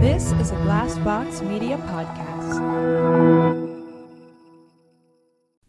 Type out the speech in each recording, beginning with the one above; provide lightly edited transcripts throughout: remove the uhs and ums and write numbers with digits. This is a Glass Box Media podcast.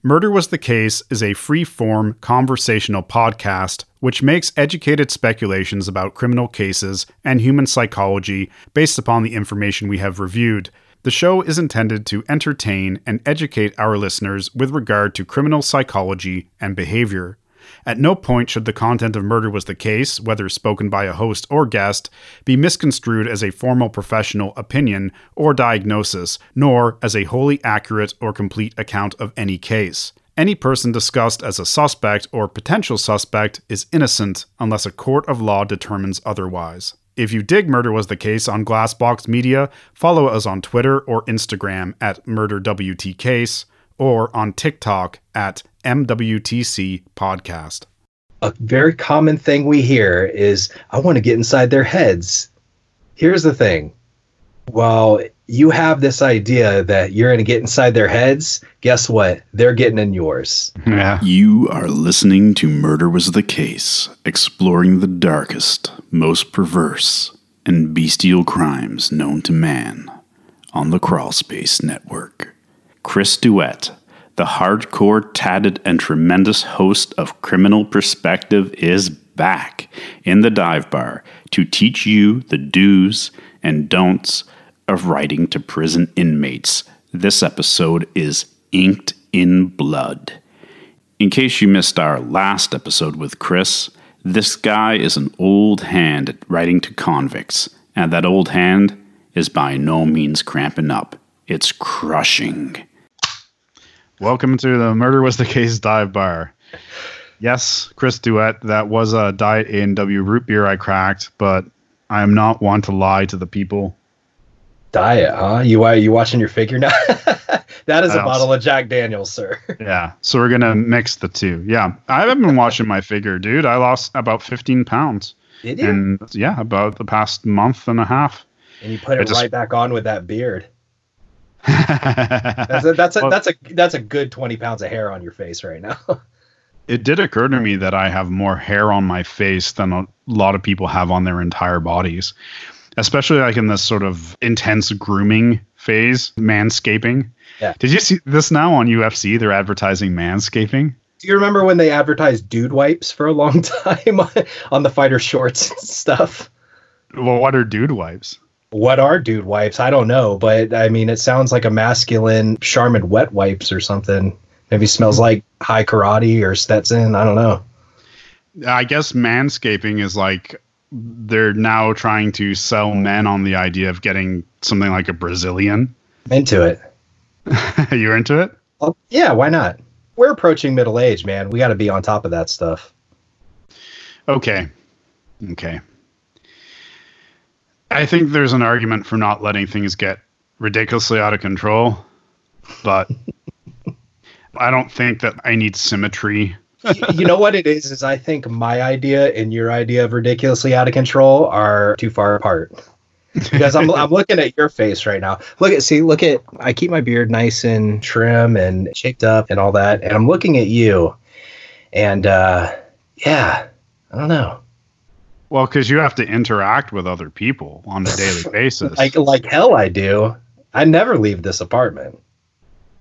Murder Was the Case is a free-form, conversational podcast which makes educated speculations about criminal cases and human psychology based upon the information we have reviewed. The show is intended to entertain and educate our listeners with regard to criminal psychology and behavior. At no point should the content of Murder Was the Case, whether spoken by a host or guest, be misconstrued as a formal professional opinion or diagnosis, nor as a wholly accurate or complete account of any case. Any person discussed as a suspect or potential suspect is innocent unless a court of law determines otherwise. If you dig Murder Was the Case on Glassbox Media, follow us on Twitter or Instagram at MurderWTCase or on TikTok at MWTC Podcast. A very common thing we hear is, I want to get inside their heads. Here's the thing. While you have this idea that you're going to get inside their heads, guess what? They're getting in yours. Yeah. You are listening to Murder Was the Case, exploring the darkest, most perverse, and bestial crimes known to man on the Crawlspace Network. Chris Duet, the hardcore, tatted, and tremendous host of Criminal Perspective, is back in the dive bar to teach you the do's and don'ts of writing to prison inmates. This episode is inked in blood. In case you missed our last episode with Chris, this guy is an old hand at writing to convicts, and that old hand is by no means cramping up. It's crushing. Welcome to the Murder Was the Case dive bar. Yes, Chris Duet, that was a Diet A&W root beer I cracked, but I am not one to lie to the people. Diet, huh? You watching your figure now? That is a bottle of Jack Daniels, sir. Yeah, so we're going to mix the two. Yeah, I haven't been watching my figure, dude. I lost about 15 pounds. Did you? And, yeah, about the past month and a half. And you put it right back on with that beard. That's a good 20 pounds of hair on your face right now. It did occur to me that I have more hair on my face than a lot of people have on their entire bodies, especially like in this sort of intense grooming phase, manscaping. Yeah. Did you see this now on UFC? They're advertising manscaping. Do you remember when they advertised dude wipes for a long time on the fighter shorts and stuff? Well, what are dude wipes? What are dude wipes? I don't know, but I mean, it sounds like a masculine Charmin wet wipes or something. Maybe smells like high karate or Stetson. I don't know. I guess manscaping is like they're now trying to sell men on the idea of getting something like a Brazilian. Into it. You're into it? Well, yeah, why not? We're approaching middle age, man. We got to be on top of that stuff. Okay. I think there's an argument for not letting things get ridiculously out of control, but I don't think that I need symmetry. You know what it is I think my idea and your idea of ridiculously out of control are too far apart. Because I'm looking at your face right now. Look at, I keep my beard nice and trim and shaped up and all that. And I'm looking at you and, yeah, I don't know. Well, because you have to interact with other people on a daily basis. Like hell I do. I never leave this apartment.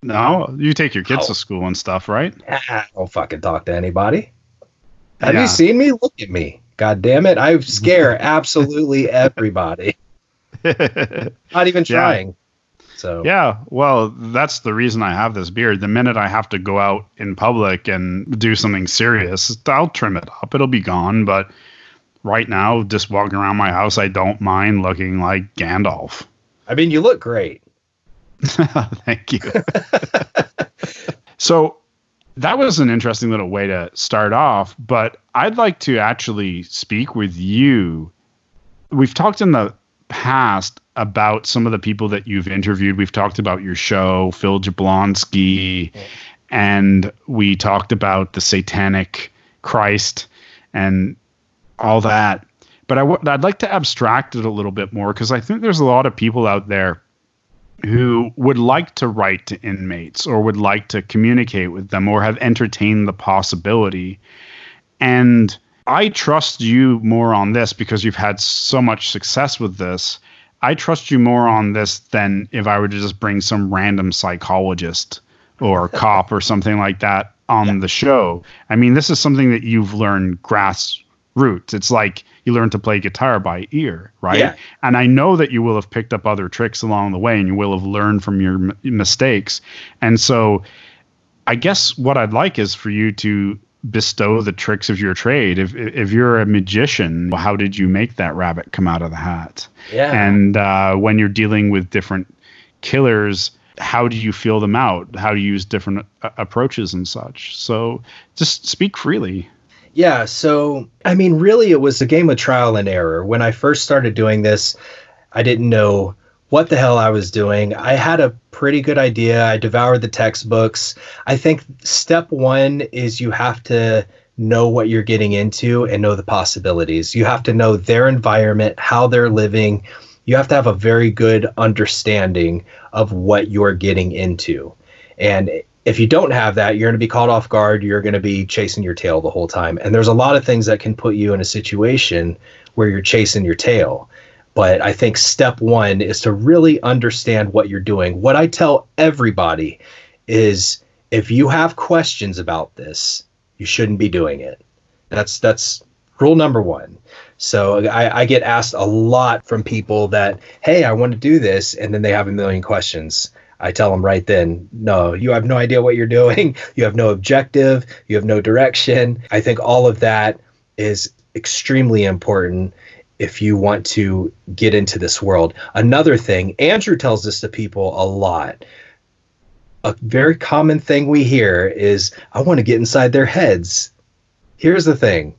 No? You take your kids to school and stuff, right? I don't fucking talk to anybody. Have you seen me? Look at me. God damn it. I scare absolutely everybody. Not even trying. Yeah. So. Yeah, well, that's the reason I have this beard. The minute I have to go out in public and do something serious, I'll trim it up. It'll be gone, but... Right now, just walking around my house, I don't mind looking like Gandalf. I mean, you look great. Thank you. So that was an interesting little way to start off, but I'd like to actually speak with you. We've talked in the past about some of the people that you've interviewed. We've talked about your show, Phil Jablonski, and we talked about the Satanic Christ and... all that. But I'd like to abstract it a little bit more because I think there's a lot of people out there who would like to write to inmates or would like to communicate with them or have entertained the possibility. And I trust you more on this because you've had so much success with this. I trust you more on this than if I were to just bring some random psychologist or cop or something like that on the show. I mean, this is something that you've learned grassroots. It's like you learn to play guitar by ear, right? Yeah. And I know that you will have picked up other tricks along the way and you will have learned from your mistakes. And so I guess what I'd like is for you to bestow the tricks of your trade. If you're a magician, how did you make that rabbit come out of the hat? Yeah. And when you're dealing with different killers, how do you feel them out? How do you use different approaches and such? So just speak freely. Yeah. So, I mean, really, it was a game of trial and error. When I first started doing this, I didn't know what the hell I was doing. I had a pretty good idea. I devoured the textbooks. I think step one is you have to know what you're getting into and know the possibilities. You have to know their environment, how they're living. You have to have a very good understanding of what you're getting into. And if you don't have that, you're going to be caught off guard. You're going to be chasing your tail the whole time. And there's a lot of things that can put you in a situation where you're chasing your tail. But I think step one is to really understand what you're doing. What I tell everybody is if you have questions about this, you shouldn't be doing it. That's rule number one. So I get asked a lot from people that, hey, I want to do this. And then they have a million questions. I tell them right then, no, you have no idea what you're doing. You have no objective. You have no direction. I think all of that is extremely important if you want to get into this world. Another thing, Andrew tells this to people a lot. A very common thing we hear is, I want to get inside their heads. Here's the thing.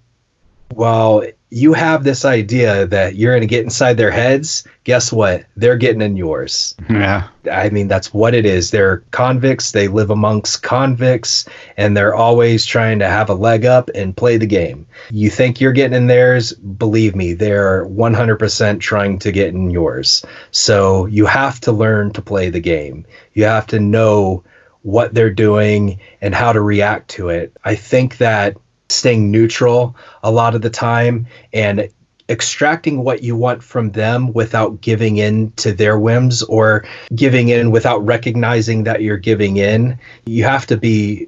Well, you have this idea that you're going to get inside their heads. Guess what? They're getting in yours. Yeah. I mean, that's what it is. They're convicts. They live amongst convicts, and they're always trying to have a leg up and play the game. You think you're getting in theirs? Believe me, they're 100% trying to get in yours. So you have to learn to play the game. You have to know what they're doing and how to react to it. I think that staying neutral a lot of the time and extracting what you want from them without giving in to their whims or giving in without recognizing that you're giving in. You have to be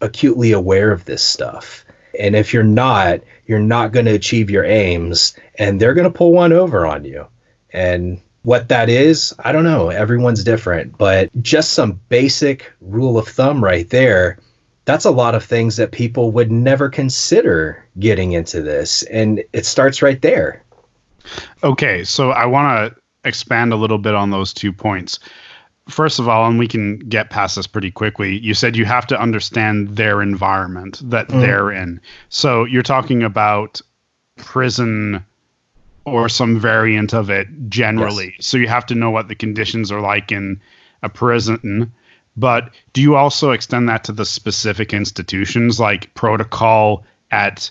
acutely aware of this stuff. And if you're not going to achieve your aims, and they're going to pull one over on you. And what that is, I don't know. Everyone's different, but just some basic rule of thumb right there. That's a lot of things that people would never consider getting into this. And it starts right there. Okay. So I want to expand a little bit on those 2 points. First of all, and we can get past this pretty quickly, you said you have to understand their environment that they're in. So you're talking about prison or some variant of it generally. Yes. So you have to know what the conditions are like in a prison. But do you also extend that to the specific institutions, like protocol at,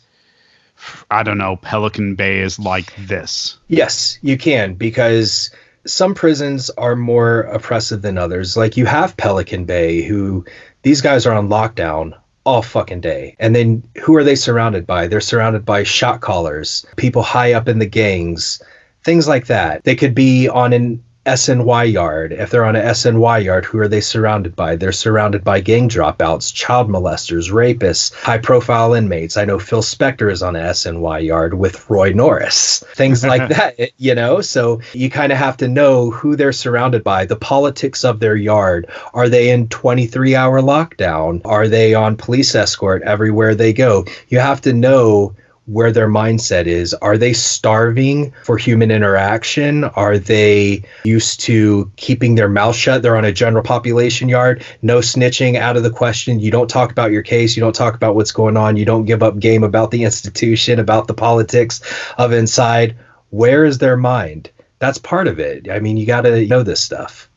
I don't know, Pelican Bay is like this? Yes, you can, because some prisons are more oppressive than others. Like you have Pelican Bay, who these guys are on lockdown all fucking day. And then who are they surrounded by? They're surrounded by shot callers, people high up in the gangs, things like that. They could be on an SNY yard. If they're on an SNY yard, who are they surrounded by? They're surrounded by gang dropouts, child molesters, rapists, high-profile inmates. I know Phil Spector is on an SNY yard with Roy Norris, things like that, you know? So you kind of have to know who they're surrounded by, the politics of their yard. Are they in 23-hour lockdown? Are they on police escort everywhere they go? You have to know where their mindset is. Are they starving for human interaction? Are they used to keeping their mouth shut? They're on a general population yard. No snitching, out of the question. You don't talk about your case. You don't talk about what's going on. You don't give up game about the institution, about the politics of inside. Where is their mind? That's part of it. I mean, you got to know this stuff.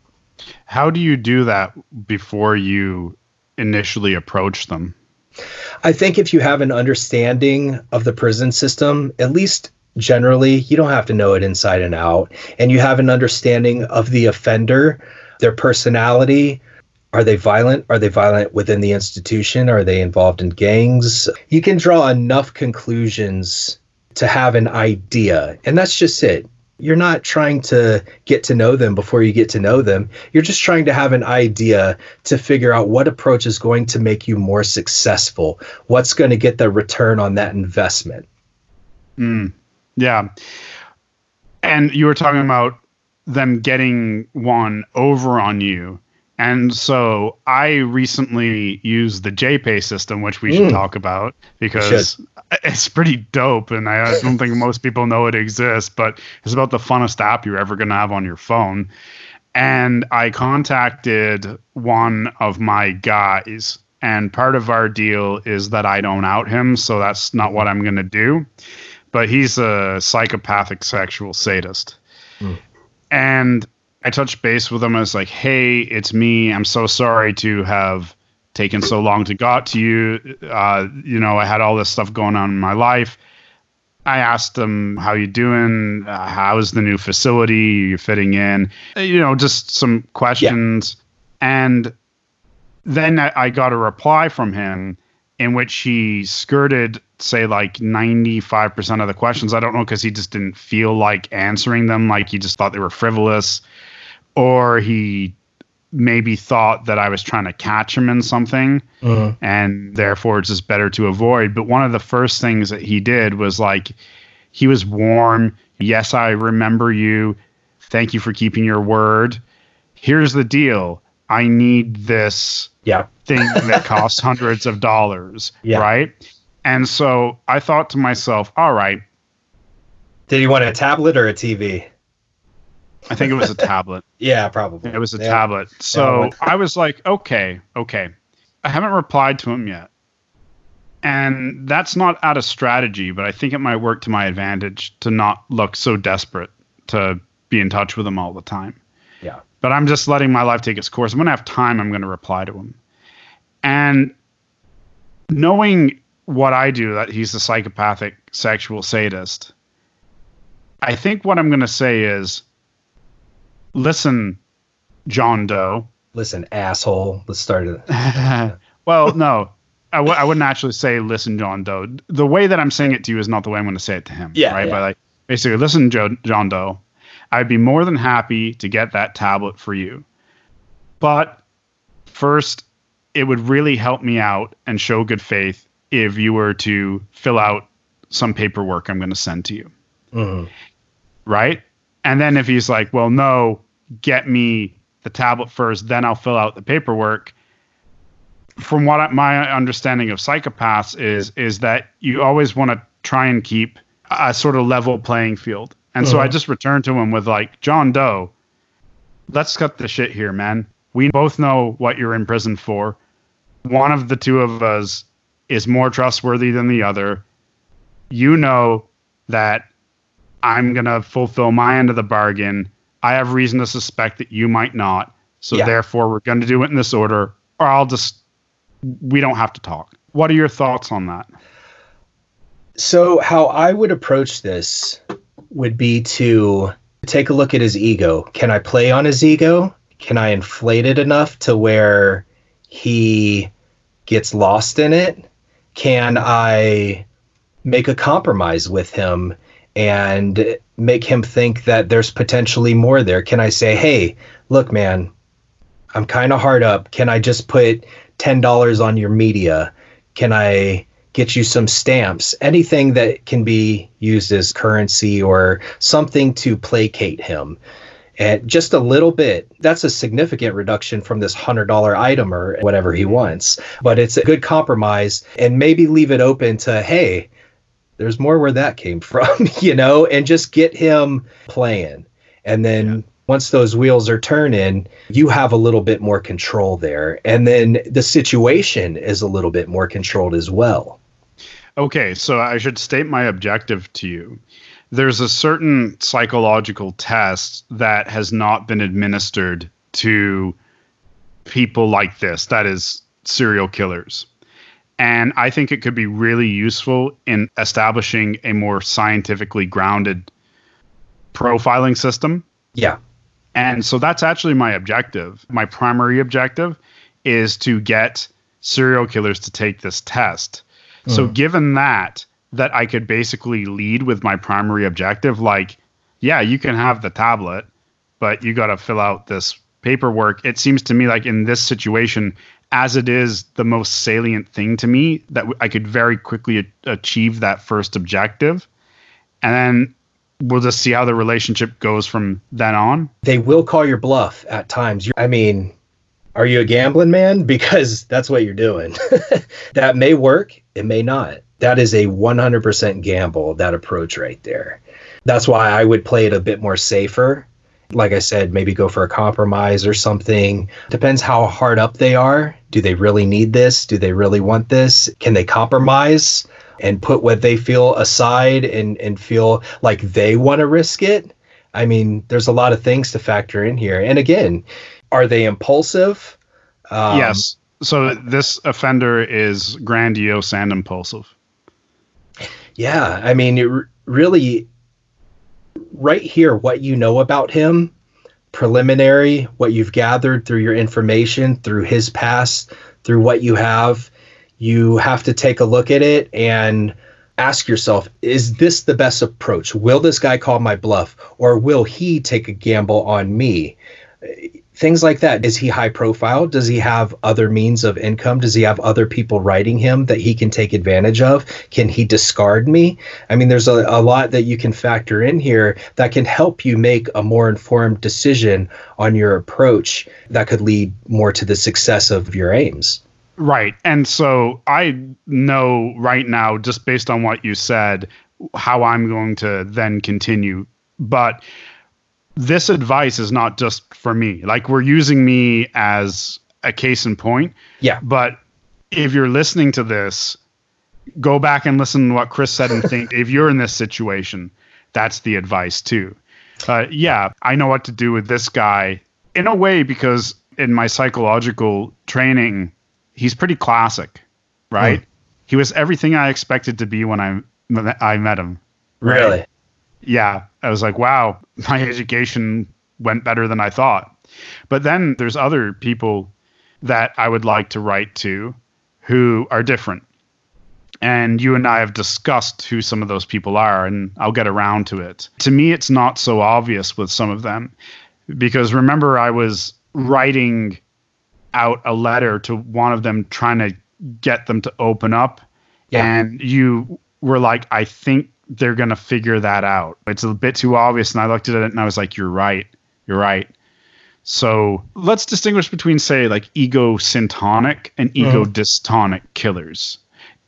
How do you do that before you initially approach them? I think if you have an understanding of the prison system, at least generally, you don't have to know it inside and out, and you have an understanding of the offender, their personality. Are they violent? Are they violent within the institution? Are they involved in gangs? You can draw enough conclusions to have an idea, and that's just it. You're not trying to get to know them before you get to know them. You're just trying to have an idea to figure out what approach is going to make you more successful. What's going to get the return on that investment? Yeah. And you were talking about them getting one over on you. And so I recently used the JPay system, which we should talk about because it's pretty dope. And I don't think most people know it exists, but it's about the funnest app you're ever going to have on your phone. And I contacted one of my guys, and part of our deal is that I don't out him. So that's not what I'm going to do. But he's a psychopathic sexual sadist. And I touched base with him. I was like, hey, it's me. I'm so sorry to have taken so long to got to you. I had all this stuff going on in my life. I asked him, how you doing? How's the new facility? You're fitting in? Just some questions. Yeah. And then I got a reply from him in which he skirted, say, like 95% of the questions. I don't know, because he just didn't feel like answering them. Like, he just thought they were frivolous. Or he maybe thought that I was trying to catch him in something, and therefore it's just better to avoid. But one of the first things that he did was, like, he was warm. Yes, I remember you. Thank you for keeping your word. Here's the deal. I need this thing that costs hundreds of dollars, right? And so I thought to myself, all right. Did you want a tablet or a TV? I think it was a tablet. Probably. It was a tablet. So I was like, okay. I haven't replied to him yet. And that's not out of strategy, but I think it might work to my advantage to not look so desperate to be in touch with him all the time. Yeah. But I'm just letting my life take its course. When I have time, I'm going to reply to him. And knowing what I do, that he's a psychopathic sexual sadist, I think what I'm going to say is, listen, John Doe. Listen, asshole. Let's start it. Well, no, I wouldn't actually say listen, John Doe. The way that I'm saying it to you is not the way I'm going to say it to him. Yeah. Right. Yeah. But basically, listen, John Doe, I'd be more than happy to get that tablet for you. But first, it would really help me out and show good faith if you were to fill out some paperwork I'm going to send to you. Right? And then if he's like, well, no, get me the tablet first, then I'll fill out the paperwork. From what my understanding of psychopaths is that you always want to try and keep a sort of level playing field. And so I just returned to him with, like, John Doe, let's cut the shit here, man. We both know what you're in prison for. One of the two of us is more trustworthy than the other. You know that I'm going to fulfill my end of the bargain. I have reason to suspect that you might not. So therefore, we're going to do it in this order, or we don't have to talk. What are your thoughts on that? So how I would approach this would be to take a look at his ego. Can I play on his ego? Can I inflate it enough to where he gets lost in it? Can I make a compromise with him and make him think that there's potentially more there? Can I say, hey, look, man, I'm kind of hard up. Can I just put $10 on your media? Can I get you some stamps? Anything that can be used as currency or something to placate him. And just a little bit, that's a significant reduction from this $100 item or whatever he wants. But it's a good compromise, and maybe leave it open to, hey, there's more where that came from, and just get him playing. And then once those wheels are turning, you have a little bit more control there. And then the situation is a little bit more controlled as well. Okay, so I should state my objective to you. There's a certain psychological test that has not been administered to people like this, that is, serial killers. And I think it could be really useful in establishing a more scientifically grounded profiling system. Yeah. And so that's actually my objective. My primary objective is to get serial killers to take this test. So given that I could basically lead with my primary objective, like, yeah, you can have the tablet, but you got to fill out this paperwork. It seems to me like in this situation, as it is the most salient thing to me, that I could very quickly achieve that first objective. And then we'll just see how the relationship goes from then on. They will call your bluff at times. I mean, are you a gambling man? Because that's what you're doing. That may work. It may not. That is a 100% gamble, that approach right there. That's why I would play it a bit more safer. Like I said, maybe go for a compromise or something. Depends how hard up they are. Do they really need this? Do they really want this? Can they compromise and put what they feel aside and feel like they want to risk it? I mean, there's a lot of things to factor in here. And again, are they impulsive? Yes. So this offender is grandiose and impulsive. Yeah. I mean, really... Right here, what you know about him, preliminary, what you've gathered through your information, through his past, through what you have to take a look at it and ask yourself, is this the best approach? Will this guy call my bluff, or will he take a gamble on me? Things like that. Is he high profile? Does he have other means of income? Does he have other people writing him that he can take advantage of? Can he discard me? I mean, there's a lot that you can factor in here that can help you make a more informed decision on your approach that could lead more to the success of your aims. Right. And so I know right now, just based on what you said, how I'm going to then continue. But this advice is not just for me. Like, we're using me as a case in point. Yeah. But if you're listening to this, go back and listen to what Chris said and think, if you're in this situation, that's the advice too. Yeah, I know what to do with this guy in a way, because in my psychological training, he's pretty classic, right? Mm. He was everything I expected to be when I met him. Right? Really? Yeah, I was like, wow, my education went better than I thought. But then there's other people that I would like to write to who are different. And you and I have discussed who some of those people are, and I'll get around to it. To me, it's not so obvious with some of them, because remember, I was writing out a letter to one of them trying to get them to open up. Yeah. And you were like, I think they're going to figure that out. It's a bit too obvious. And I looked at it and I was like, you're right. So let's distinguish between, say, like egosyntonic and egodystonic killers.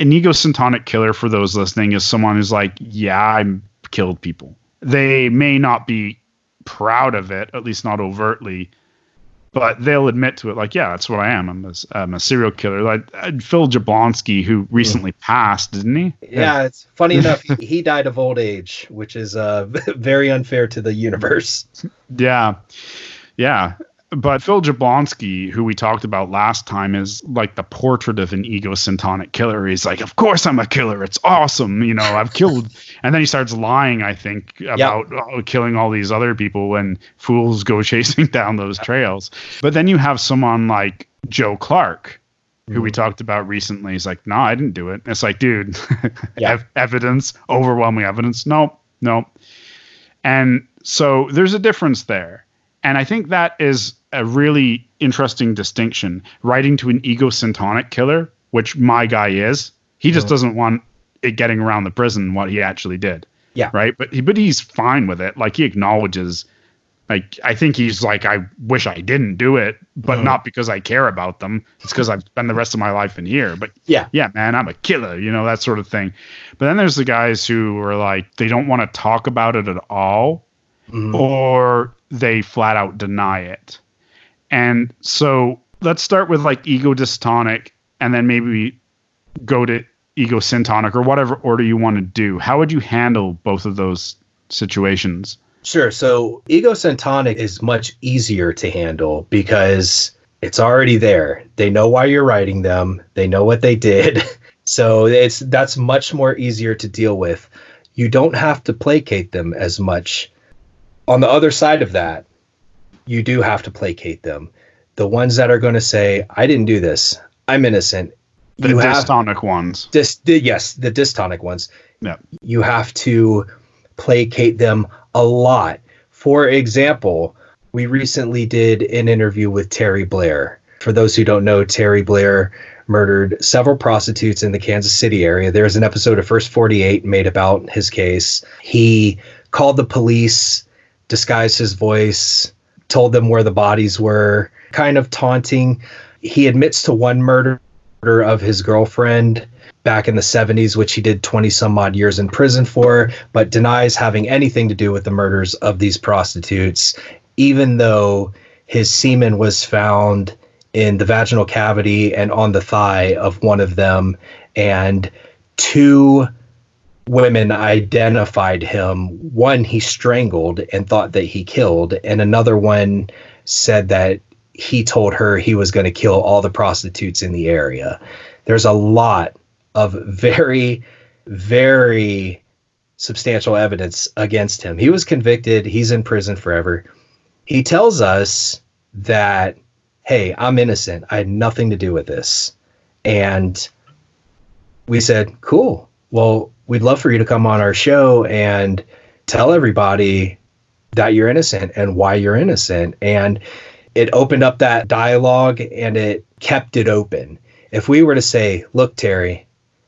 An egosyntonic killer, for those listening, is someone who's like, yeah, I killed people. They may not be proud of it, at least not overtly, but they'll admit to it. Like, yeah, that's what I am. I'm a serial killer. Like Phil Jablonski, who recently passed, didn't he? Yeah, it's funny enough. He died of old age, which is very unfair to the universe. Yeah. But Phil Jablonski, who we talked about last time, is like the portrait of an egosyntonic killer. He's like, of course I'm a killer. It's awesome. You know, I've killed. And then he starts lying, I think, about killing all these other people when fools go chasing down those trails. But then you have someone like Joe Clark, who we talked about recently. He's like, no, I didn't do it. It's like, dude, evidence, overwhelming evidence. Nope. And so there's a difference there. And I think that is a really interesting distinction. Writing to an egosyntonic killer, which my guy is, he just doesn't want it getting around the prison what he actually did. Yeah. Right. But he's fine with it. Like, he acknowledges, like, I think he's like, I wish I didn't do it, but not because I care about them. It's because I've spent the rest of my life in here. But yeah, man, I'm a killer, you know, that sort of thing. But then there's the guys who are like, they don't want to talk about it at all, or they flat out deny it. And so let's start with like egodystonic, and then maybe we go to egosyntonic, or whatever order you want to do. How would you handle both of those situations? Sure. So egosyntonic is much easier to handle because it's already there. They know why you're writing them. They know what they did. So that's much more easier to deal with. You don't have to placate them as much. On the other side of that, you do have to placate them. The ones that are going to say, I didn't do this, I'm innocent. The dystonic ones. Yes, the dystonic ones. Yeah. You have to placate them a lot. For example, we recently did an interview with Terry Blair. For those who don't know, Terry Blair murdered several prostitutes in the Kansas City area. There's an episode of First 48 made about his case. He called the police, disguised his voice, told them where the bodies were, kind of taunting. He admits to one murder of his girlfriend back in the 70s, which he did 20 some odd years in prison for, but denies having anything to do with the murders of these prostitutes, even though his semen was found in the vaginal cavity and on the thigh of one of them. And two women identified him. One he strangled and thought that he killed, and another one said that he told her he was going to kill all the prostitutes in the area. There's a lot of very, very substantial evidence against him. He was convicted. He's in prison forever. He tells us that, hey, I'm innocent. I had nothing to do with this. And we said, cool. Well, we'd love for you to come on our show and tell everybody that you're innocent and why you're innocent. And it opened up that dialogue and it kept it open. If we were to say, look, Terry,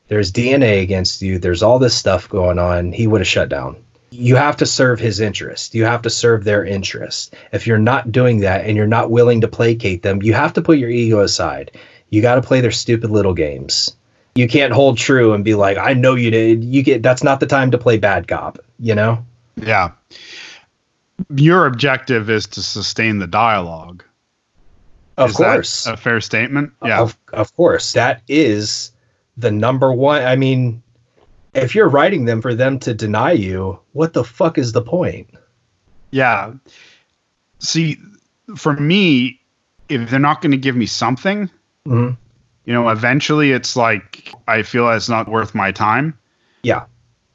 there's DNA against you, there's all this stuff going on, he would have shut down. You have to serve his interest. You have to serve their interest. If you're not doing that and you're not willing to placate them, you have to put your ego aside. You got to play their stupid little games. You can't hold true and be like, I know you did. That's not the time to play bad cop, you know? Yeah. Your objective is to sustain the dialogue. Of course. A fair statement? Yeah. Of course. That is the number one. I mean, if you're writing them for them to deny you, what the fuck is the point? Yeah. See, for me, if they're not going to give me something, mm-hmm. you know, eventually it's like, I feel it's not worth my time. Yeah.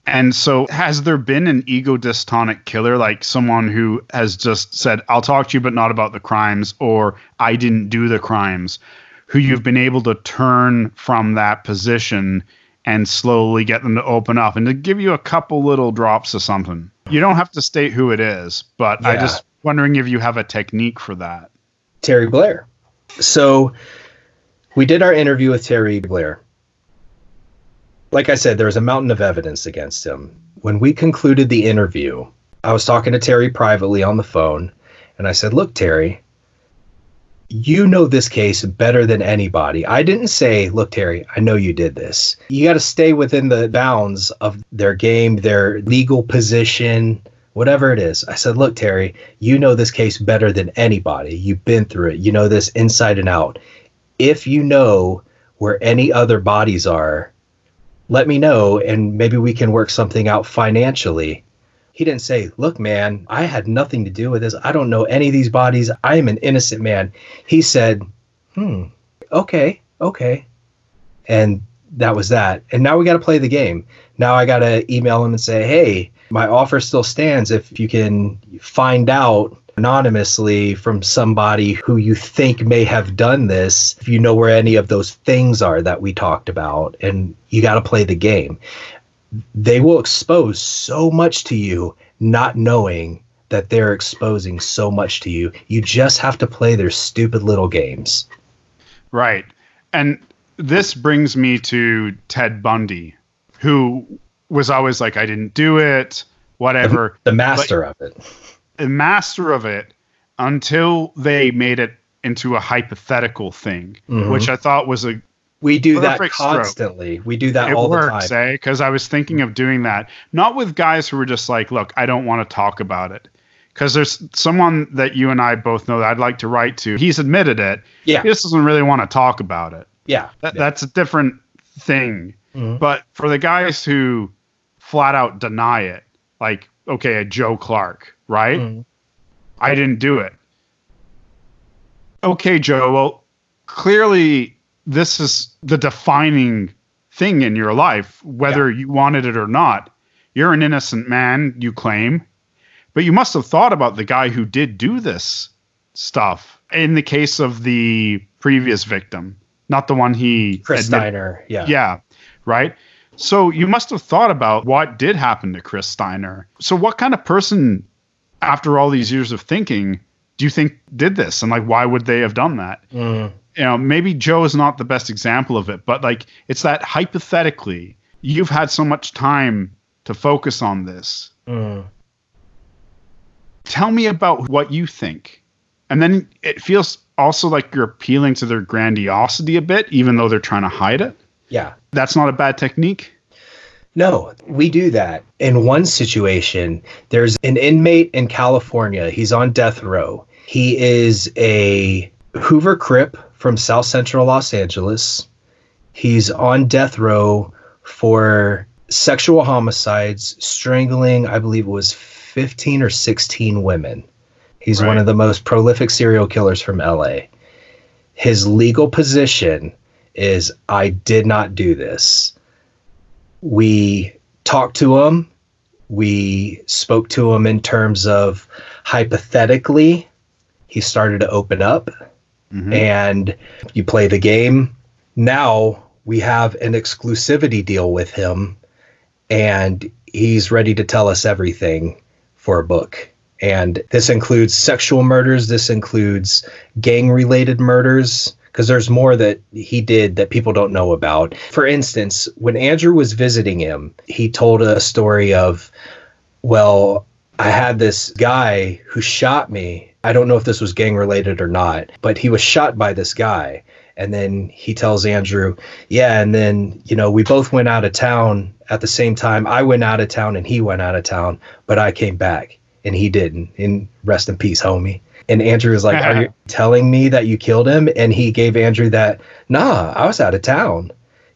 And so has there been an ego dystonic killer, like someone who has just said, I'll talk to you, but not about the crimes, or I didn't do the crimes, who you've been able to turn from that position and slowly get them to open up and to give you a couple little drops of something? You don't have to state who it is, but yeah. I'm just wondering if you have a technique for that. Terry Blair. So we did our interview with Terry Blair. Like I said, there was a mountain of evidence against him. When we concluded the interview, I was talking to Terry privately on the phone, and I said, look, Terry, you know this case better than anybody. I didn't say, look, Terry, I know you did this. You got to stay within the bounds of their game, their legal position, whatever it is. I said, look, Terry, you know this case better than anybody. You've been through it. You know this inside and out. If you know where any other bodies are, let me know, and maybe we can work something out financially. He didn't say, look, man, I had nothing to do with this. I don't know any of these bodies. I am an innocent man. He said, okay. And that was that. And now we got to play the game. Now I got to email him and say, hey, my offer still stands. If you can find out anonymously from somebody who you think may have done this, if you know where any of those things are that we talked about, and you got to play the game. They will expose so much to you, not knowing that they're exposing so much to you. You just have to play their stupid little games. Right. And this brings me to Ted Bundy, who was always like, I didn't do it, whatever. The master of it. A master of it until they made it into a hypothetical thing, mm-hmm. which I thought was a we do that constantly. Stroke. We do that all the time. Because I was thinking of doing that, not with guys who were just like, "Look, I don't want to talk about it." Because there's someone that you and I both know that I'd like to write to. He's admitted it. Yeah, he just doesn't really want to talk about it. Yeah, that's a different thing. Mm-hmm. But for the guys who flat out deny it, like okay, a Joe Clark. Right? Mm. I didn't do it. Okay, Joe. Well, clearly this is the defining thing in your life, whether you wanted it or not. You're an innocent man, you claim, but you must have thought about the guy who did do this stuff in the case of the previous victim, not the one he... Chris Steiner. Yeah. Yeah. Right. So you must have thought about what did happen to Chris Steiner. So what kind of person, after all these years of thinking, do you think did this? And like, why would they have done that? You know, maybe Joe is not the best example of it, but like, it's that hypothetically, you've had so much time to focus on this. Tell me about what you think. And then it feels also like you're appealing to their grandiosity a bit, even though they're trying to hide it. Yeah. That's not a bad technique. No, we do that. In one situation, there's an inmate in California. He's on death row. He is a Hoover Crip from South Central Los Angeles. He's on death row for sexual homicides, strangling, I believe it was 15 or 16 women. He's one of the most prolific serial killers from LA. His legal position is, I did not do this. We talked to him. We spoke to him in terms of hypothetically, he started to open up and you play the game. Now we have an exclusivity deal with him and he's ready to tell us everything for a book. And this includes sexual murders. This includes gang-related murders, because there's more that he did that people don't know about. For instance, when Andrew was visiting him, he told a story of, well, I had this guy who shot me. I don't know if this was gang-related or not, but he was shot by this guy. And then he tells Andrew, yeah, and then, you know, we both went out of town at the same time. I went out of town and he went out of town, but I came back. And he didn't. And rest in peace, homie. And Andrew was like, are you telling me that you killed him? And he gave Andrew that, nah, I was out of town.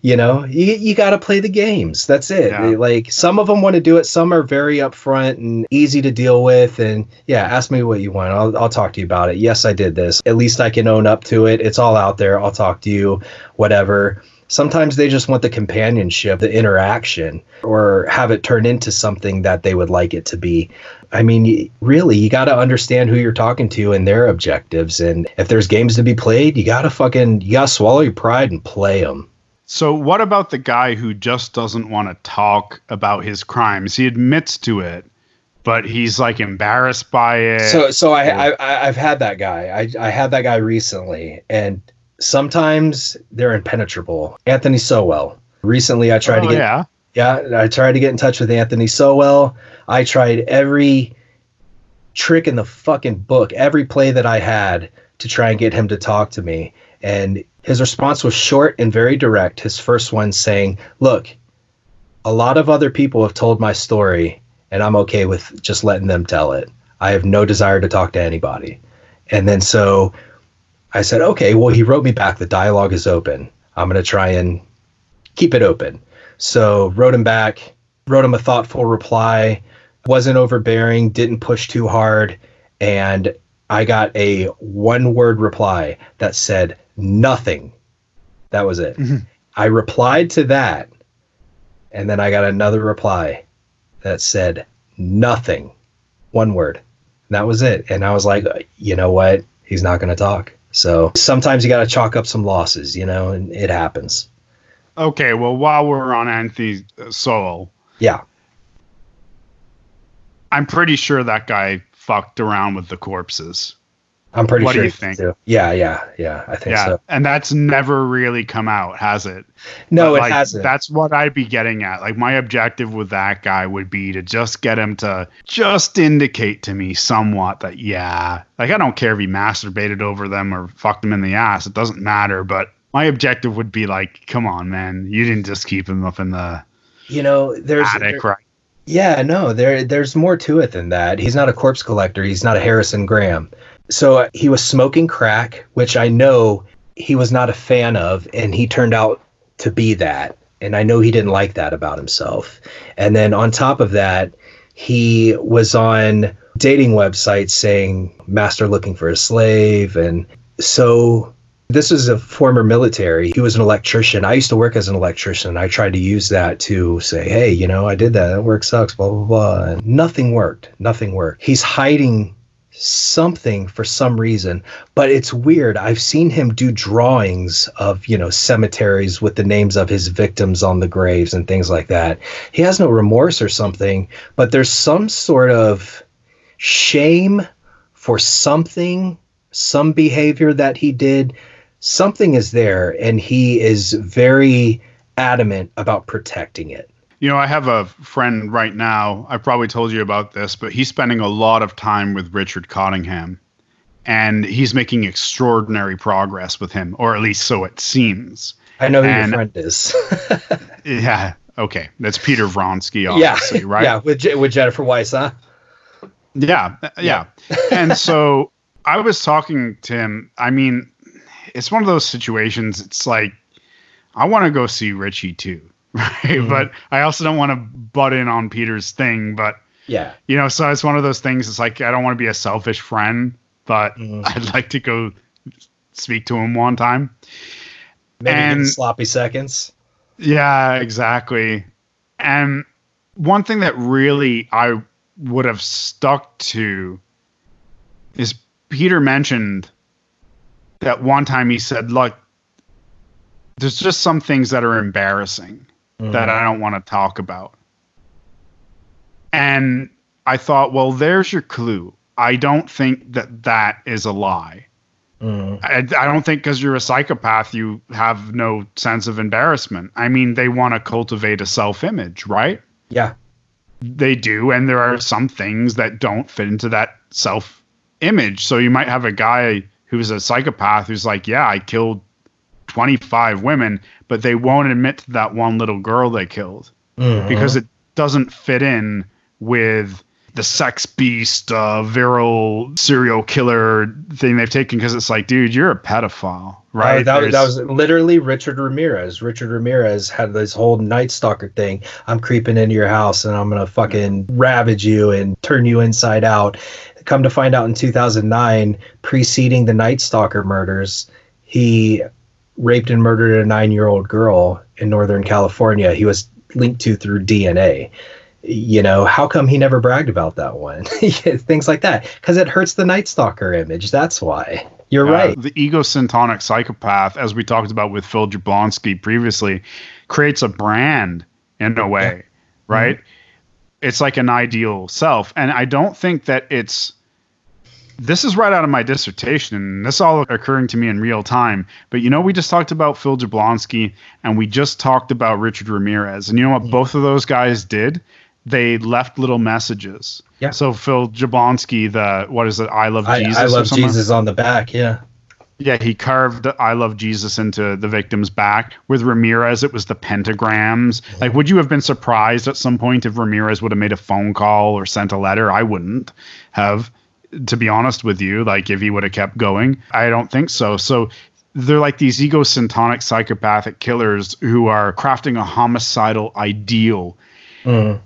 You know, you got to play the games. That's it. Yeah. Like, some of them want to do it. Some are very upfront and easy to deal with. And yeah, ask me what you want. I'll talk to you about it. Yes, I did this. At least I can own up to it. It's all out there. I'll talk to you, whatever. Sometimes they just want the companionship, the interaction, or have it turn into something that they would like it to be. I mean, really, you got to understand who you're talking to and their objectives. And if there's games to be played, you got to swallow your pride and play them. So what about the guy who just doesn't want to talk about his crimes? He admits to it, but he's like embarrassed by it. So I've had that guy. I had that guy recently, and sometimes they're impenetrable. Anthony Sowell. Recently, I tried to get... I tried to get in touch with Anthony Sowell. I tried every trick in the fucking book, every play that I had to try and get him to talk to me. And his response was short and very direct. His first one saying, look, a lot of other people have told my story, and I'm okay with just letting them tell it. I have no desire to talk to anybody. And then so... I said, okay, well, he wrote me back. The dialogue is open. I'm going to try and keep it open. So wrote him back, wrote him a thoughtful reply, wasn't overbearing, didn't push too hard. And I got a 1-word reply that said nothing. That was it. Mm-hmm. I replied to that. And then I got another reply that said nothing. 1 word. And that was it. And I was like, you know what? He's not going to talk. So sometimes you got to chalk up some losses, you know, and it happens. Okay, well, while we're on Anthony Sowell. Yeah. I'm pretty sure that guy fucked around with the corpses. I'm pretty sure. What do you think? Too. Yeah. I think so. And that's never really come out, has it? No, it hasn't. That's what I'd be getting at. Like, my objective with that guy would be to just get him to just indicate to me somewhat that, like, I don't care if he masturbated over them or fucked him in the ass. It doesn't matter. But my objective would be like, come on, man, you didn't just keep him up in the attic, right? Yeah, no, there's more to it than that. He's not a corpse collector. He's not a Harrison Graham. So he was smoking crack, which I know he was not a fan of, and he turned out to be that. And I know he didn't like that about himself. And then on top of that, he was on dating websites saying, master looking for a slave. And so this is a former military. He was an electrician. I used to work as an electrician. And I tried to use that to say, hey, you know, I did that. That work sucks, blah, blah, blah. And nothing worked. He's hiding something for some reason, but it's weird. I've seen him do drawings of, you know, cemeteries with the names of his victims on the graves and things like that. He has no remorse or something, but there's some sort of shame for something, some behavior that he did. Something is there, and he is very adamant about protecting it. You know, I have a friend right now, I probably told you about this, but he's spending a lot of time with Richard Cottingham, and he's making extraordinary progress with him, or at least so it seems. I know who your friend is. Yeah. Okay. That's Peter Vronsky, obviously, yeah. Right? Yeah. With Jennifer Weiss, huh? Yeah. And so I was talking to him. I mean, it's one of those situations. It's like, I want to go see Richie too. Right. Mm-hmm. But I also don't want to butt in on Peter's thing. But, yeah, you know, so it's one of those things. It's like, I don't want to be a selfish friend, but I'd like to go speak to him one time. Maybe in sloppy seconds. Yeah, exactly. And one thing that really I would have stuck to is Peter mentioned that one time he said, look, there's just some things that are embarrassing that I don't want to talk about. And I thought, well, there's your clue. I don't think that is a lie. I don't think because you're a psychopath, you have no sense of embarrassment. I mean, they want to cultivate a self-image, right? Yeah. They do. And there are some things that don't fit into that self-image. So you might have a guy who's a psychopath who's like, yeah, I killed 25 women, but they won't admit to that one little girl they killed because it doesn't fit in with the sex beast, virile serial killer thing they've taken. Because it's like, dude, you're a pedophile, right? That was literally Richard Ramirez. Richard Ramirez had this whole Night Stalker thing. I'm creeping into your house and I'm going to fucking ravage you and turn you inside out. Come to find out in 2009, preceding the Night Stalker murders, he raped and murdered a 9-year-old girl in Northern California. He was linked to through DNA. You know, how come he never bragged about that one? Things like that. Because it hurts the Night Stalker image. That's why. You're right. The egocentric psychopath, as we talked about with Phil Jablonski previously, creates a brand in a way, right? It's like an ideal self. And I don't think that it's... This is right out of my dissertation, and this all occurring to me in real time. But, you know, we just talked about Phil Jablonski, and we just talked about Richard Ramirez. And you know what both of those guys did? They left little messages. Yeah. So Phil Jablonski, I Love Jesus? I Love Jesus on the back, yeah. Yeah, he carved I Love Jesus into the victim's back. With Ramirez, it was the pentagrams. Like, would you have been surprised at some point if Ramirez would have made a phone call or sent a letter? I wouldn't have. To be honest with you, like if he would have kept going, I don't think so. So they're like these egocentric psychopathic killers who are crafting a homicidal ideal. And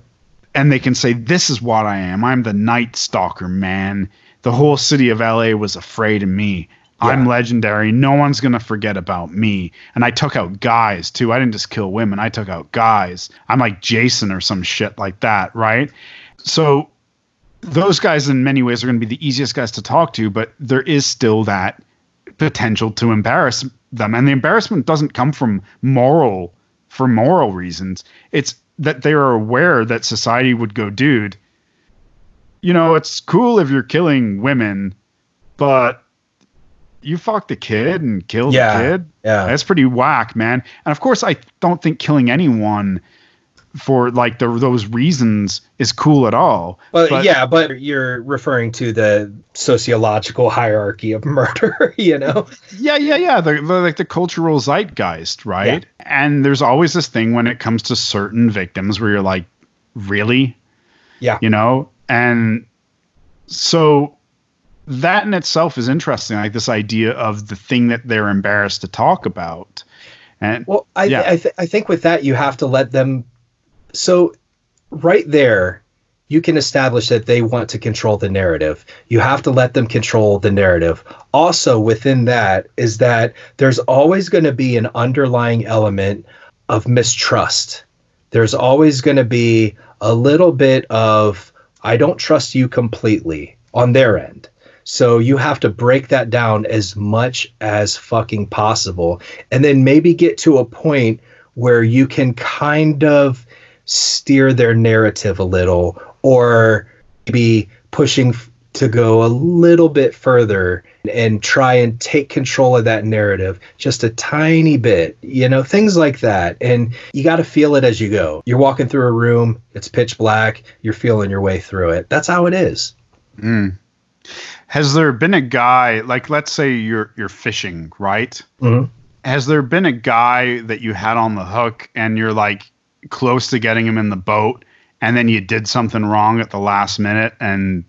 they can say, this is what I am. I'm the Night Stalker, man. The whole city of LA was afraid of me. Yeah. I'm legendary. No one's going to forget about me. And I took out guys too. I didn't just kill women. I took out guys. I'm like Jason or some shit like that. Right. So those guys in many ways are going to be the easiest guys to talk to, but there is still that potential to embarrass them. And the embarrassment doesn't come from moral reasons. It's that they are aware that society would go, dude, you know, it's cool if you're killing women, but you fucked a kid and killed a kid. Yeah. That's pretty whack, man. And of course, I don't think killing anyone for like those reasons is cool at all. But you're referring to the sociological hierarchy of murder, you know? Yeah. The like the cultural zeitgeist, right? Yeah. And there's always this thing when it comes to certain victims where you're like, really? Yeah. You know? And so that in itself is interesting. Like this idea of the thing that they're embarrassed to talk about. And well, I think with that, you have to let them. So right there, you can establish that they want to control the narrative. You have to let them control the narrative. Also within that is that there's always going to be an underlying element of mistrust. There's always going to be a little bit of, I don't trust you completely on their end. So you have to break that down as much as fucking possible, and then maybe get to a point where you can kind of steer their narrative a little, or be pushing to go a little bit further and try and take control of that narrative just a tiny bit, you know, things like that. And you got to feel it as you go. You're walking through a room, it's pitch black, you're feeling your way through it. That's how it is. Mm. Has there been a guy, like, let's say you're fishing, right? Mm-hmm. Has there been a guy that you had on the hook and you're like close to getting him in the boat, and then you did something wrong at the last minute and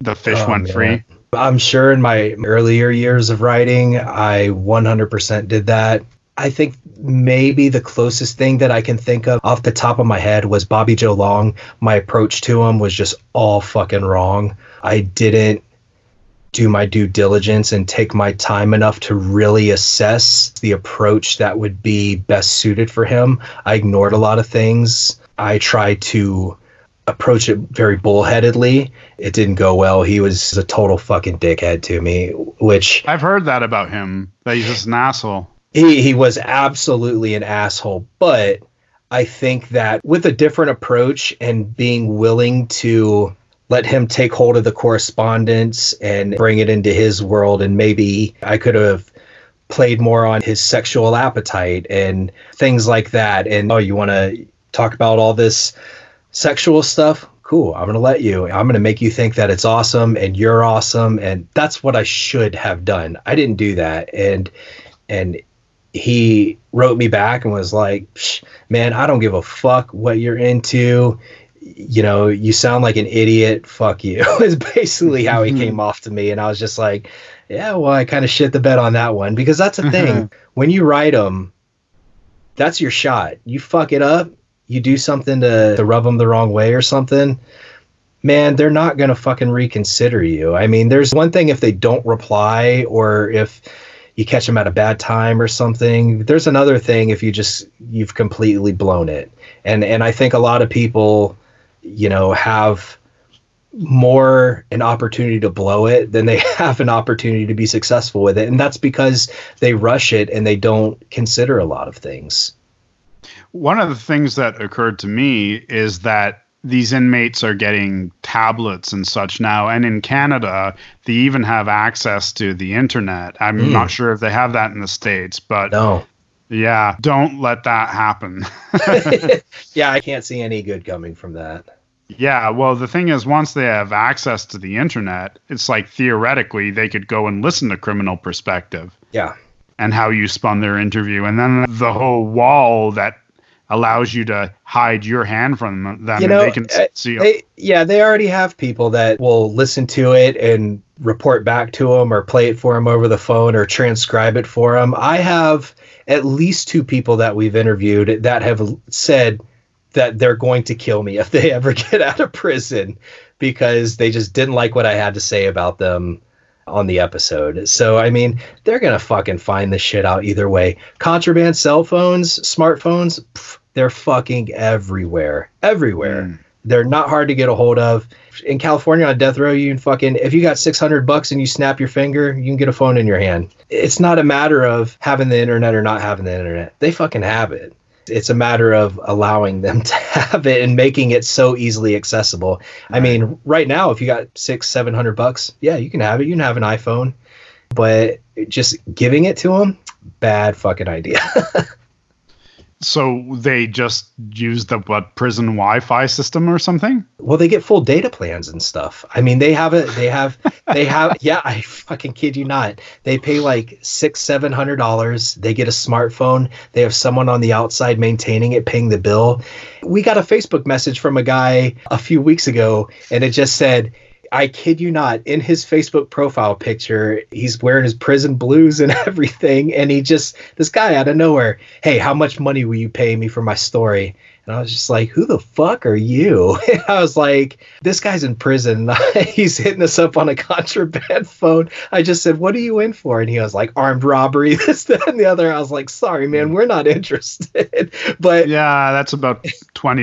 the fish went free? I'm sure in my earlier years of writing, I 100% did that. I think maybe the closest thing that I can think of off the top of my head was Bobby Joe Long. My approach to him was just all fucking wrong. I didn't do my due diligence and take my time enough to really assess the approach that would be best suited for him. I ignored a lot of things. I tried to approach it very bullheadedly. It didn't go well. He was a total fucking dickhead to me, which... I've heard that about him, that he's just an asshole. He was absolutely an asshole, but I think that with a different approach and being willing to let him take hold of the correspondence and bring it into his world, and maybe I could have played more on his sexual appetite and things like that. And, oh, you want to talk about all this sexual stuff? Cool, I'm going to let you. I'm going to make you think that it's awesome and you're awesome. And that's what I should have done. I didn't do that. And he wrote me back and was like, man, I don't give a fuck what you're into. You know, you sound like an idiot. Fuck you is basically how he came off to me. And I was just like, yeah, well, I kind of shit the bed on that one, because that's the thing. When you write them, that's your shot. You fuck it up. You do something to rub them the wrong way or something, man, they're not going to fucking reconsider you. I mean, there's one thing if they don't reply, or if you catch them at a bad time or something. There's another thing if you've completely blown it. And I think a lot of people, you know, have more an opportunity to blow it than they have an opportunity to be successful with it. And that's because they rush it and they don't consider a lot of things. One of the things that occurred to me is that these inmates are getting tablets and such now. And in Canada, they even have access to the internet. I'm not sure if they have that in the States, but yeah, don't let that happen. Yeah, I can't see any good coming from that. Yeah, well, the thing is, once they have access to the internet, it's like theoretically they could go and listen to Criminal Perspective. Yeah. And how you spun their interview. And then the whole wall that allows you to hide your hand from them. You know, and they can see them. Yeah, they already have people that will listen to it and report back to them or play it for them over the phone or transcribe it for them. I have at least 2 people that we've interviewed that have said that they're going to kill me if they ever get out of prison because they just didn't like what I had to say about them on the episode. So, I mean, they're going to fucking find this shit out either way. Contraband cell phones, smartphones, they're fucking everywhere. Everywhere. Mm. They're not hard to get a hold of. In California on death row, you can fucking, if you got $600 and you snap your finger, you can get a phone in your hand. It's not a matter of having the internet or not having the internet. They fucking have it. It's a matter of allowing them to have it and making it so easily accessible. I mean, right now, if you got $600-$700, yeah, you can have it. You can have an iPhone, but just giving it to them, bad fucking idea. So they just use the prison Wi-Fi system or something? Well, they get full data plans and stuff. I mean, they have yeah, I fucking kid you not. They pay like $600-$700. They get a smartphone. They have someone on the outside maintaining it, paying the bill. We got a Facebook message from a guy a few weeks ago, and it just said, I kid you not, in his Facebook profile picture, he's wearing his prison blues and everything. And this guy out of nowhere, hey, how much money will you pay me for my story? And I was just like, who the fuck are you? And I was like, this guy's in prison. He's hitting us up on a contraband phone. I just said, what are you in for? And he was like, armed robbery, this, that, and the other. I was like, sorry, man, we're not interested. But yeah, that's about $20.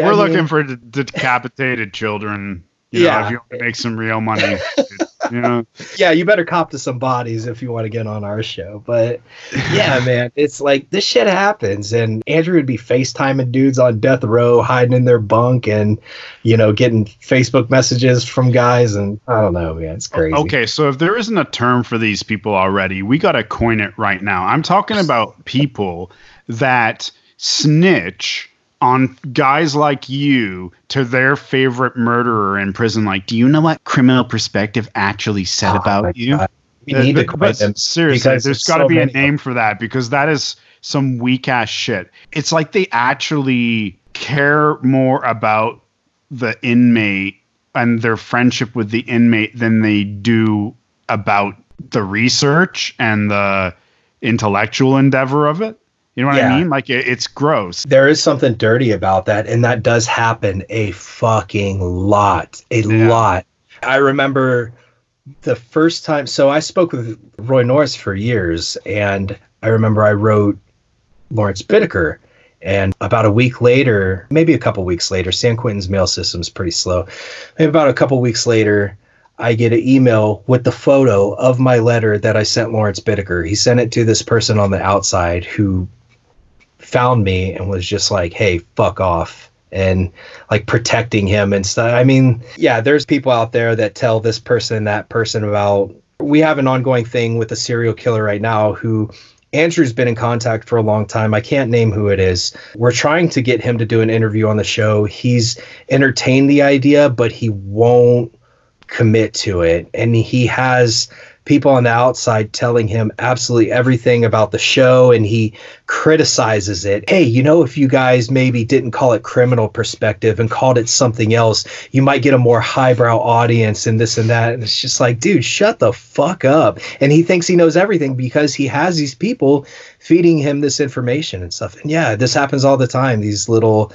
We're looking for decapitated children. You know, if you want to make some real money. You know? Yeah, you better cop to some bodies if you want to get on our show. But yeah, man, it's like this shit happens. And Andrew would be FaceTiming dudes on death row, hiding in their bunk and, you know, getting Facebook messages from guys. And I don't know, man, it's crazy. Okay, so if there isn't a term for these people already, we got to coin it right now. I'm talking about people that snitch on guys like you to their favorite murderer in prison. Like, do you know what Criminal Perspective actually said about you? God. We need to coin them. Seriously, there's got to be a name for that, because that is some weak-ass shit. It's like they actually care more about the inmate and their friendship with the inmate than they do about the research and the intellectual endeavor of it. You know what I mean? Like, it's gross. There is something dirty about that, and that does happen a fucking lot. A lot. I remember the first time. So I spoke with Roy Norris for years, and I remember I wrote Lawrence Bittaker. And about a week later, maybe a couple weeks later, San Quentin's mail system's pretty slow. Maybe about a couple weeks later, I get an email with the photo of my letter that I sent Lawrence Bittaker. He sent it to this person on the outside who found me and was just like, hey, fuck off, and like protecting him and stuff. I mean, yeah, there's people out there that tell this person and that person about, we have an ongoing thing with a serial killer right now who Andrew's been in contact for a long time. I can't name who it is. We're trying to get him to do an interview on the show. He's entertained the idea, but he won't commit to it. And he has people on the outside telling him absolutely everything about the show, and he criticizes it. Hey, you know, if you guys maybe didn't call it Criminal Perspective and called it something else, you might get a more highbrow audience and this and that. And it's just like, dude, shut the fuck up. And he thinks he knows everything because he has these people feeding him this information and stuff. And yeah, this happens all the time. These little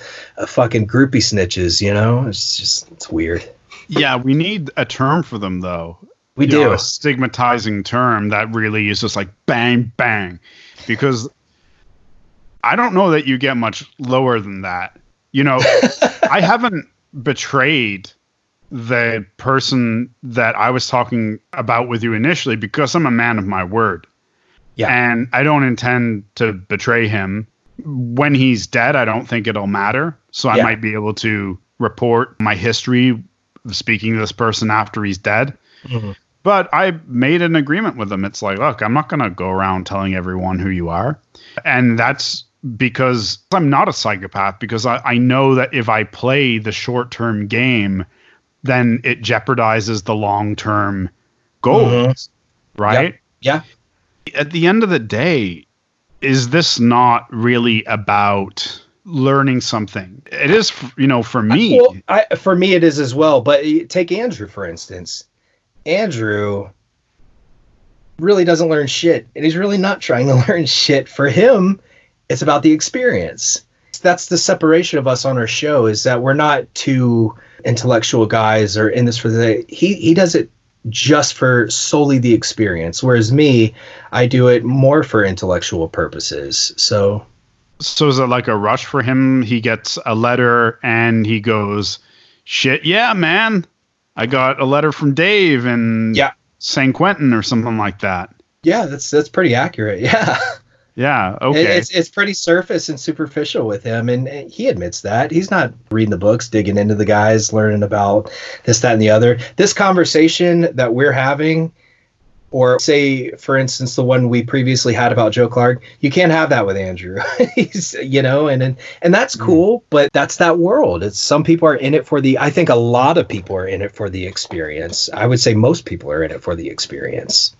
fucking groupie snitches, you know, it's just, it's weird. Yeah, we need a term for them, though. We do. Know, a stigmatizing term that really is just like bang, bang. Because I don't know that you get much lower than that. You know, I haven't betrayed the person that I was talking about with you initially because I'm a man of my word. Yeah. And I don't intend to betray him. When he's dead, I don't think it'll matter. So I might be able to report my history speaking to this person after he's dead. Mm-hmm. But I made an agreement with them. It's like, look, I'm not going to go around telling everyone who you are. And that's because I'm not a psychopath, because I know that if I play the short-term game, then it jeopardizes the long-term goals. Mm-hmm. Right? Yeah. At the end of the day, is this not really about learning something? It is, you know, for me. Well, for me, it is as well. But take Andrew, for instance. Andrew really doesn't learn shit, and he's really not trying to learn shit. For him, it's about the experience. That's the separation of us on our show, is that we're not two intellectual guys or in this for the... He does it just for solely the experience, whereas me, I do it more for intellectual purposes. So is it like a rush for him? He gets a letter and he goes, shit, yeah, man, I got a letter from Dave in San Quentin or something like that. Yeah, that's pretty accurate. Yeah. Yeah, okay. It's pretty surface and superficial with him, and he admits that. He's not reading the books, digging into the guys, learning about this, that, and the other. This conversation that we're having, or say, for instance, the one we previously had about Joe Clark, you can't have that with Andrew. He's, you know, and that's cool, but that's that world. It's, some people are in it for the... I think a lot of people are in it for the experience. I would say most people are in it for the experience.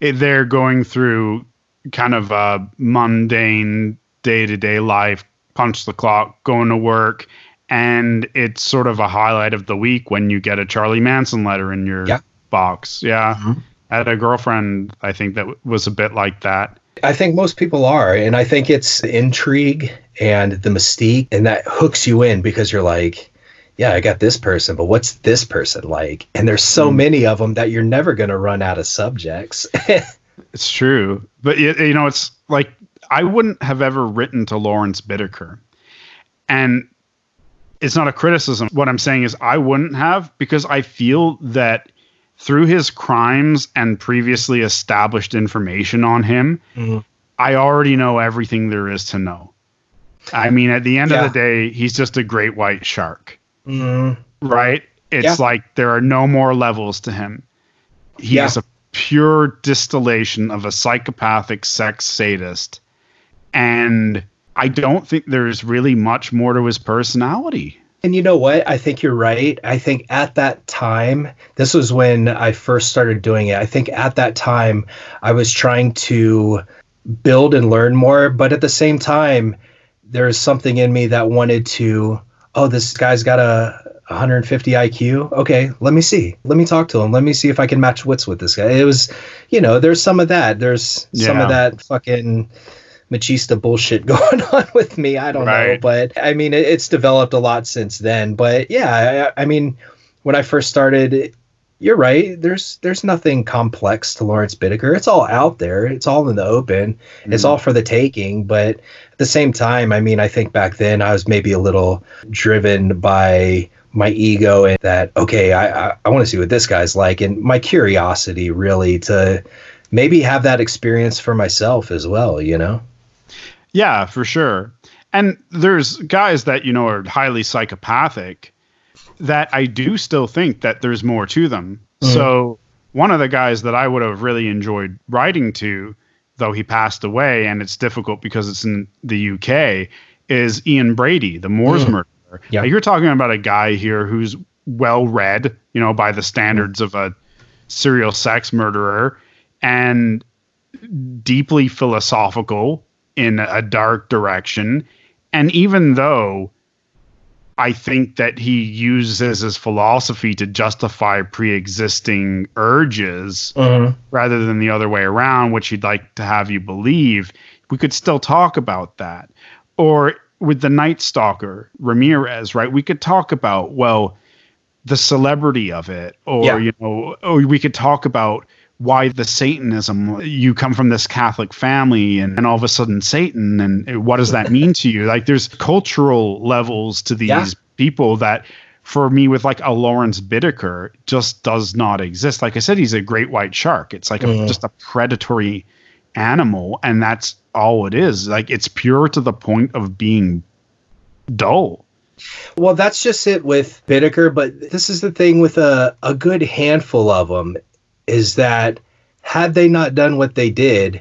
They're going through kind of a mundane day-to-day life, punch the clock, going to work, and it's sort of a highlight of the week when you get a Charlie Manson letter in your box. Yeah. Mm-hmm. I had a girlfriend, I think, that was a bit like that. I think most people are. And I think it's the intrigue and the mystique, and that hooks you in because you're like, yeah, I got this person, but what's this person like? And there's so many of them that you're never going to run out of subjects. It's true. But, you know, it's like, I wouldn't have ever written to Lawrence Bittaker. And It's not a criticism. What I'm saying is I wouldn't have, because I feel that through his crimes and previously established information on him, mm-hmm. I already know everything there is to know. I mean, at the end of the day, he's just a great white shark, mm-hmm. right? It's like there are no more levels to him. He is a pure distillation of a psychopathic sex sadist. And I don't think there's really much more to his personality. And you know what? I think you're right. I think at that time, this was when I first started doing it. I think at that time I was trying to build and learn more. But at the same time, there is something in me that wanted to, oh, this guy's got a 150 IQ. Okay, let me see. Let me talk to him. Let me see if I can match wits with this guy. It was, you know, there's some of that. There's some of that fucking machista bullshit going on with me. I don't know, but I mean, it's developed a lot since then. But yeah, I mean, when I first started, you're right. There's nothing complex to Lawrence Bittaker. It's all out there. It's all in the open. Mm. It's all for the taking. But at the same time, I mean, I think back then I was maybe a little driven by my ego and that, okay, I want to see what this guy's like. And my curiosity really to maybe have that experience for myself as well, you know? Yeah, for sure. And there's guys that, you know, are highly psychopathic that I do still think that there's more to them. Mm-hmm. So one of the guys that I would have really enjoyed writing to, though he passed away and it's difficult because it's in the UK, is Ian Brady, the Moors murderer. Yeah. You're talking about a guy here who's well-read, you know, by the standards of a serial sex murderer, and deeply philosophical in a dark direction. And even though I think that he uses his philosophy to justify pre-existing urges rather than the other way around, which he'd like to have you believe, we could still talk about that. Or with the Night Stalker, Ramirez, right? We could talk about, well, the celebrity of it, or, you know, or we could talk about why the Satanism, you come from this Catholic family and all of a sudden Satan, and what does that mean to you? Like, there's cultural levels to these people that for me with like a Lawrence Bittaker just does not exist. Like I said, he's a great white shark. It's like just a predatory animal, and that's all it is. Like, it's pure to the point of being dull. Well, that's just it with Bittaker, but this is the thing with a good handful of them, is that had they not done what they did,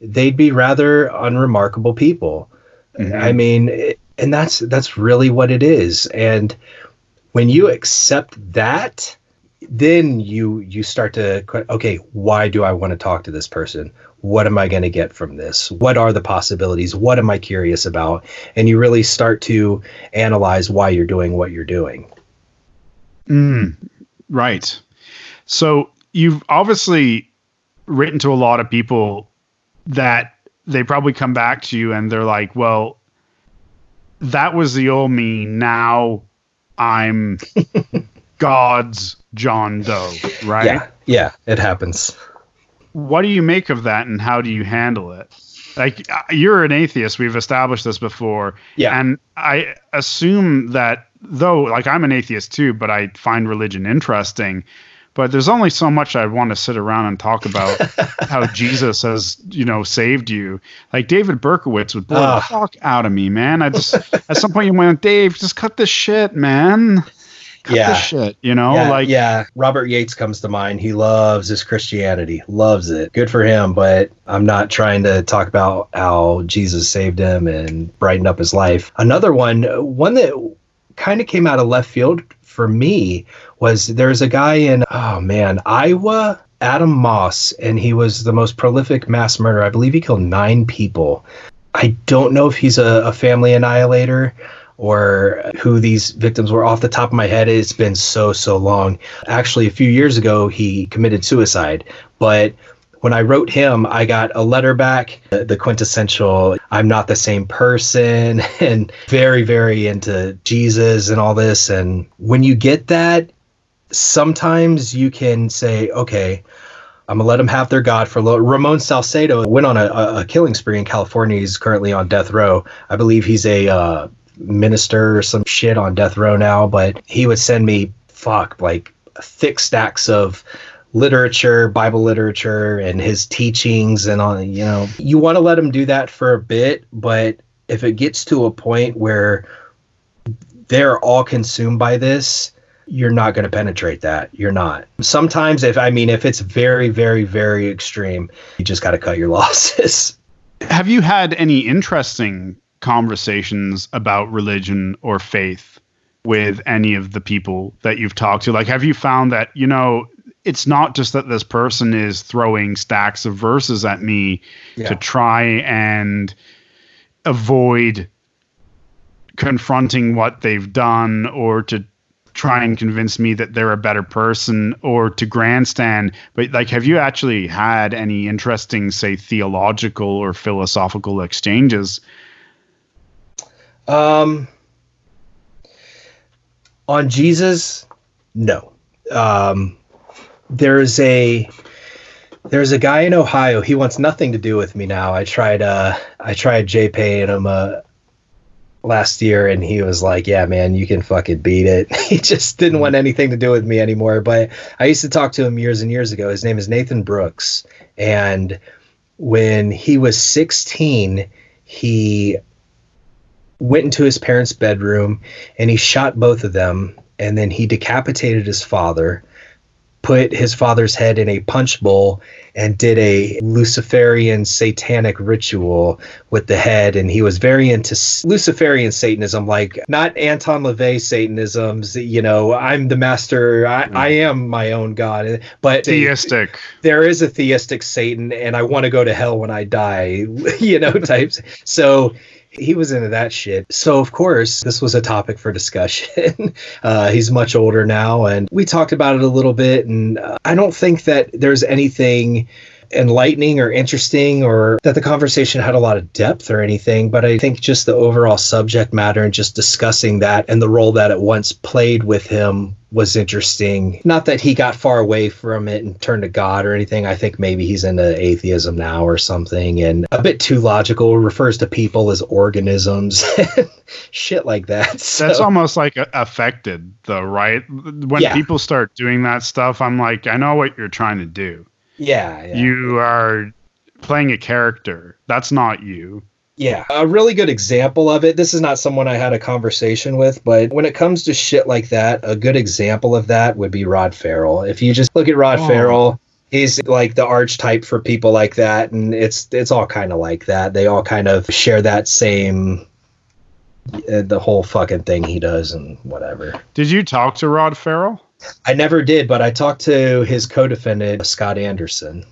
they'd be rather unremarkable people. Mm-hmm. I mean, and that's really what it is. And when you accept that, then you start to, okay, why do I want to talk to this person? What am I going to get from this? What are the possibilities? What am I curious about? And you really start to analyze why you're doing what you're doing. Mm, right. So you've obviously written to a lot of people that they probably come back to you and they're like, well, that was the old me. Now I'm God's John Doe, right? Yeah, it happens. What do you make of that, and how do you handle it? Like, you're an atheist. We've established this before. Yeah. And I assume that, though, like, I'm an atheist too, but I find religion interesting. But there's only so much I want to sit around and talk about how Jesus has, you know, saved you. Like, David Berkowitz would blow the fuck out of me, man. I just, at some point you went, Dave, just cut this shit, man. Cut this shit, you know? Yeah, like, yeah, Robert Yates comes to mind. He loves his Christianity, loves it. Good for him, but I'm not trying to talk about how Jesus saved him and brightened up his life. Another one that kind of came out of left field for me was, there's a guy in, Iowa, Adam Moss, and he was the most prolific mass murderer. I believe he killed 9 people. I don't know if he's a family annihilator or who these victims were. Off the top of my head, it's been so long. Actually, a few years ago, he committed suicide. But when I wrote him, I got a letter back, the quintessential, I'm not the same person, and very, very into Jesus and all this. And when you get that, sometimes you can say, okay, I'm going to let them have their God for a little. Ramon Salcedo went on a killing spree in California. He's currently on death row. I believe he's a minister or some shit on death row now, but he would send me like thick stacks of literature, Bible literature, and his teachings. And on, you know, you want to let him do that for a bit, but if it gets to a point where they're all consumed by this, you're not going to penetrate that. You're not. Sometimes if it's very, very, very extreme, you just got to cut your losses. Have you had any interesting conversations about religion or faith with any of the people that you've talked to? Like, have you found that, you know, it's not just that this person is throwing stacks of verses at me to try and avoid confronting what they've done, or to try and convince me that they're a better person, or to grandstand. But like, have you actually had any interesting, say, theological or philosophical exchanges? On Jesus, no. There's a guy in Ohio. He wants nothing to do with me now. I tried JPay and him last year, and he was like, "Yeah, man, you can fucking beat it." He just didn't want anything to do with me anymore. But I used to talk to him years and years ago. His name is Nathan Brooks, and when he was 16, he went into his parents' bedroom and he shot both of them, and then he decapitated his father, put his father's head in a punch bowl, and did a Luciferian satanic ritual with the head. And he was very into Luciferian Satanism, like not Anton LaVey Satanisms, you know, I'm the master, I am my own God, but theistic. There is a theistic Satan, and I want to go to hell when I die, you know, types. So he was into that shit. So, of course, this was a topic for discussion. He's much older now, and we talked about it a little bit. And I don't think that there's anything enlightening or interesting, or that the conversation had a lot of depth or anything. But I think just the overall subject matter and just discussing that and the role that it once played with him was interesting. Not that he got far away from it and turned to God or anything. I think maybe he's into atheism now or something, and a bit too logical, refers to people as organisms, shit like that. So that's almost like affected though, right? When people start doing that stuff, I'm like, I know what you're trying to do. Yeah. You are playing a character. That's not you. Yeah. A really good example of it. This is not someone I had a conversation with, but when it comes to shit like that, a good example of that would be Rod Farrell. If you just look at Rod Farrell, he's like the archetype for people like that. And it's all kind of like that. They all kind of share that same, the whole fucking thing he does and whatever. Did you talk to Rod Farrell? I never did, but I talked to his co-defendant, Scott Anderson.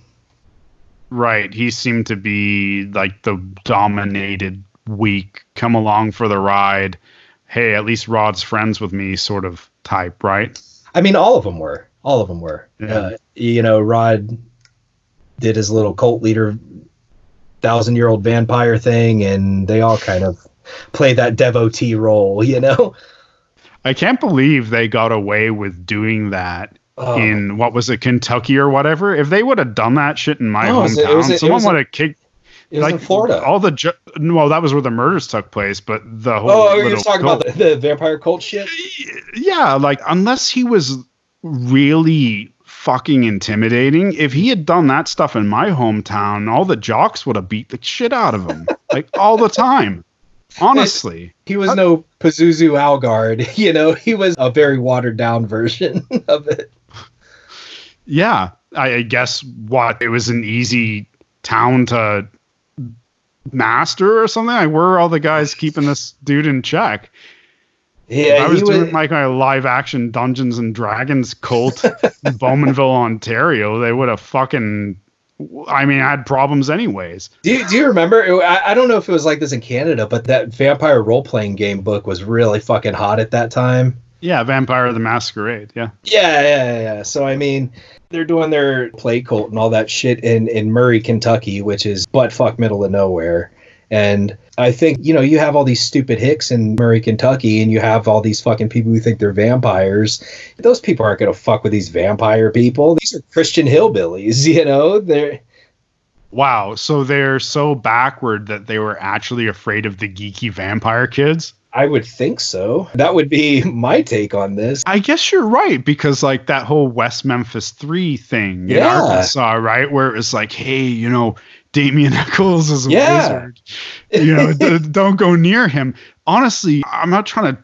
Right. He seemed to be like the dominated, weak, come along for the ride, hey, at least Rod's friends with me sort of type, right? I mean, all of them were. Yeah. You know, Rod did his little cult leader, 1,000-year-old vampire thing, and they all kind of play that devotee role, you know? I can't believe they got away with doing that in, what was it, Kentucky or whatever. If they would have done that shit in my hometown, someone would have kicked. It was like in Florida. Well, that was where the murders took place, but the whole. Oh, you're talking about the vampire cult shit? Yeah, like unless he was really fucking intimidating. If he had done that stuff in my hometown, all the jocks would have beat the shit out of him, like all the time. Honestly, he was no Pazuzu Algard, you know, he was a very watered down version of it. Yeah, I guess it was an easy town to master or something. Like, where are all the guys keeping this dude in check? Yeah, I was doing like my live action Dungeons and Dragons cult in Bowmanville, Ontario. They would have fucking. I mean, I had problems anyways. Do you remember? I don't know if it was like this in Canada, but that vampire role-playing game book was really fucking hot at that time. Yeah, Vampire the Masquerade, yeah. Yeah. So, I mean, they're doing their play cult and all that shit in Murray, Kentucky, which is butt-fuck middle of nowhere. And I think, you know, you have all these stupid hicks in Murray, Kentucky, and you have all these fucking people who think they're vampires. Those people aren't going to fuck with these vampire people. These are Christian hillbillies, you know? Wow, so they're so backward that they were actually afraid of the geeky vampire kids? I would think so. That would be my take on this. I guess you're right, because like that whole West Memphis 3 thing in Arkansas, right? Where it was like, hey, you know, Damien Echols is a wizard. You know, don't go near him. Honestly, I'm not trying to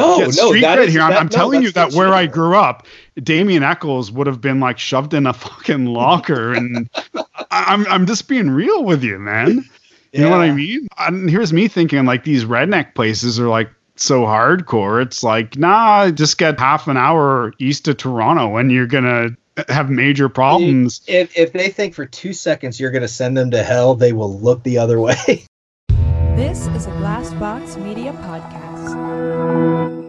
I'm telling you that where I grew up, Damien Echols would have been like shoved in a fucking locker. And I'm just being real with you, man. You know what I mean? And here's me thinking like these redneck places are like so hardcore. It's like, nah, just get half an hour east of Toronto and you're going to have major problems. If they think for 2 seconds you're going to send them to hell, they will look the other way. This is a Glass Box Media podcast.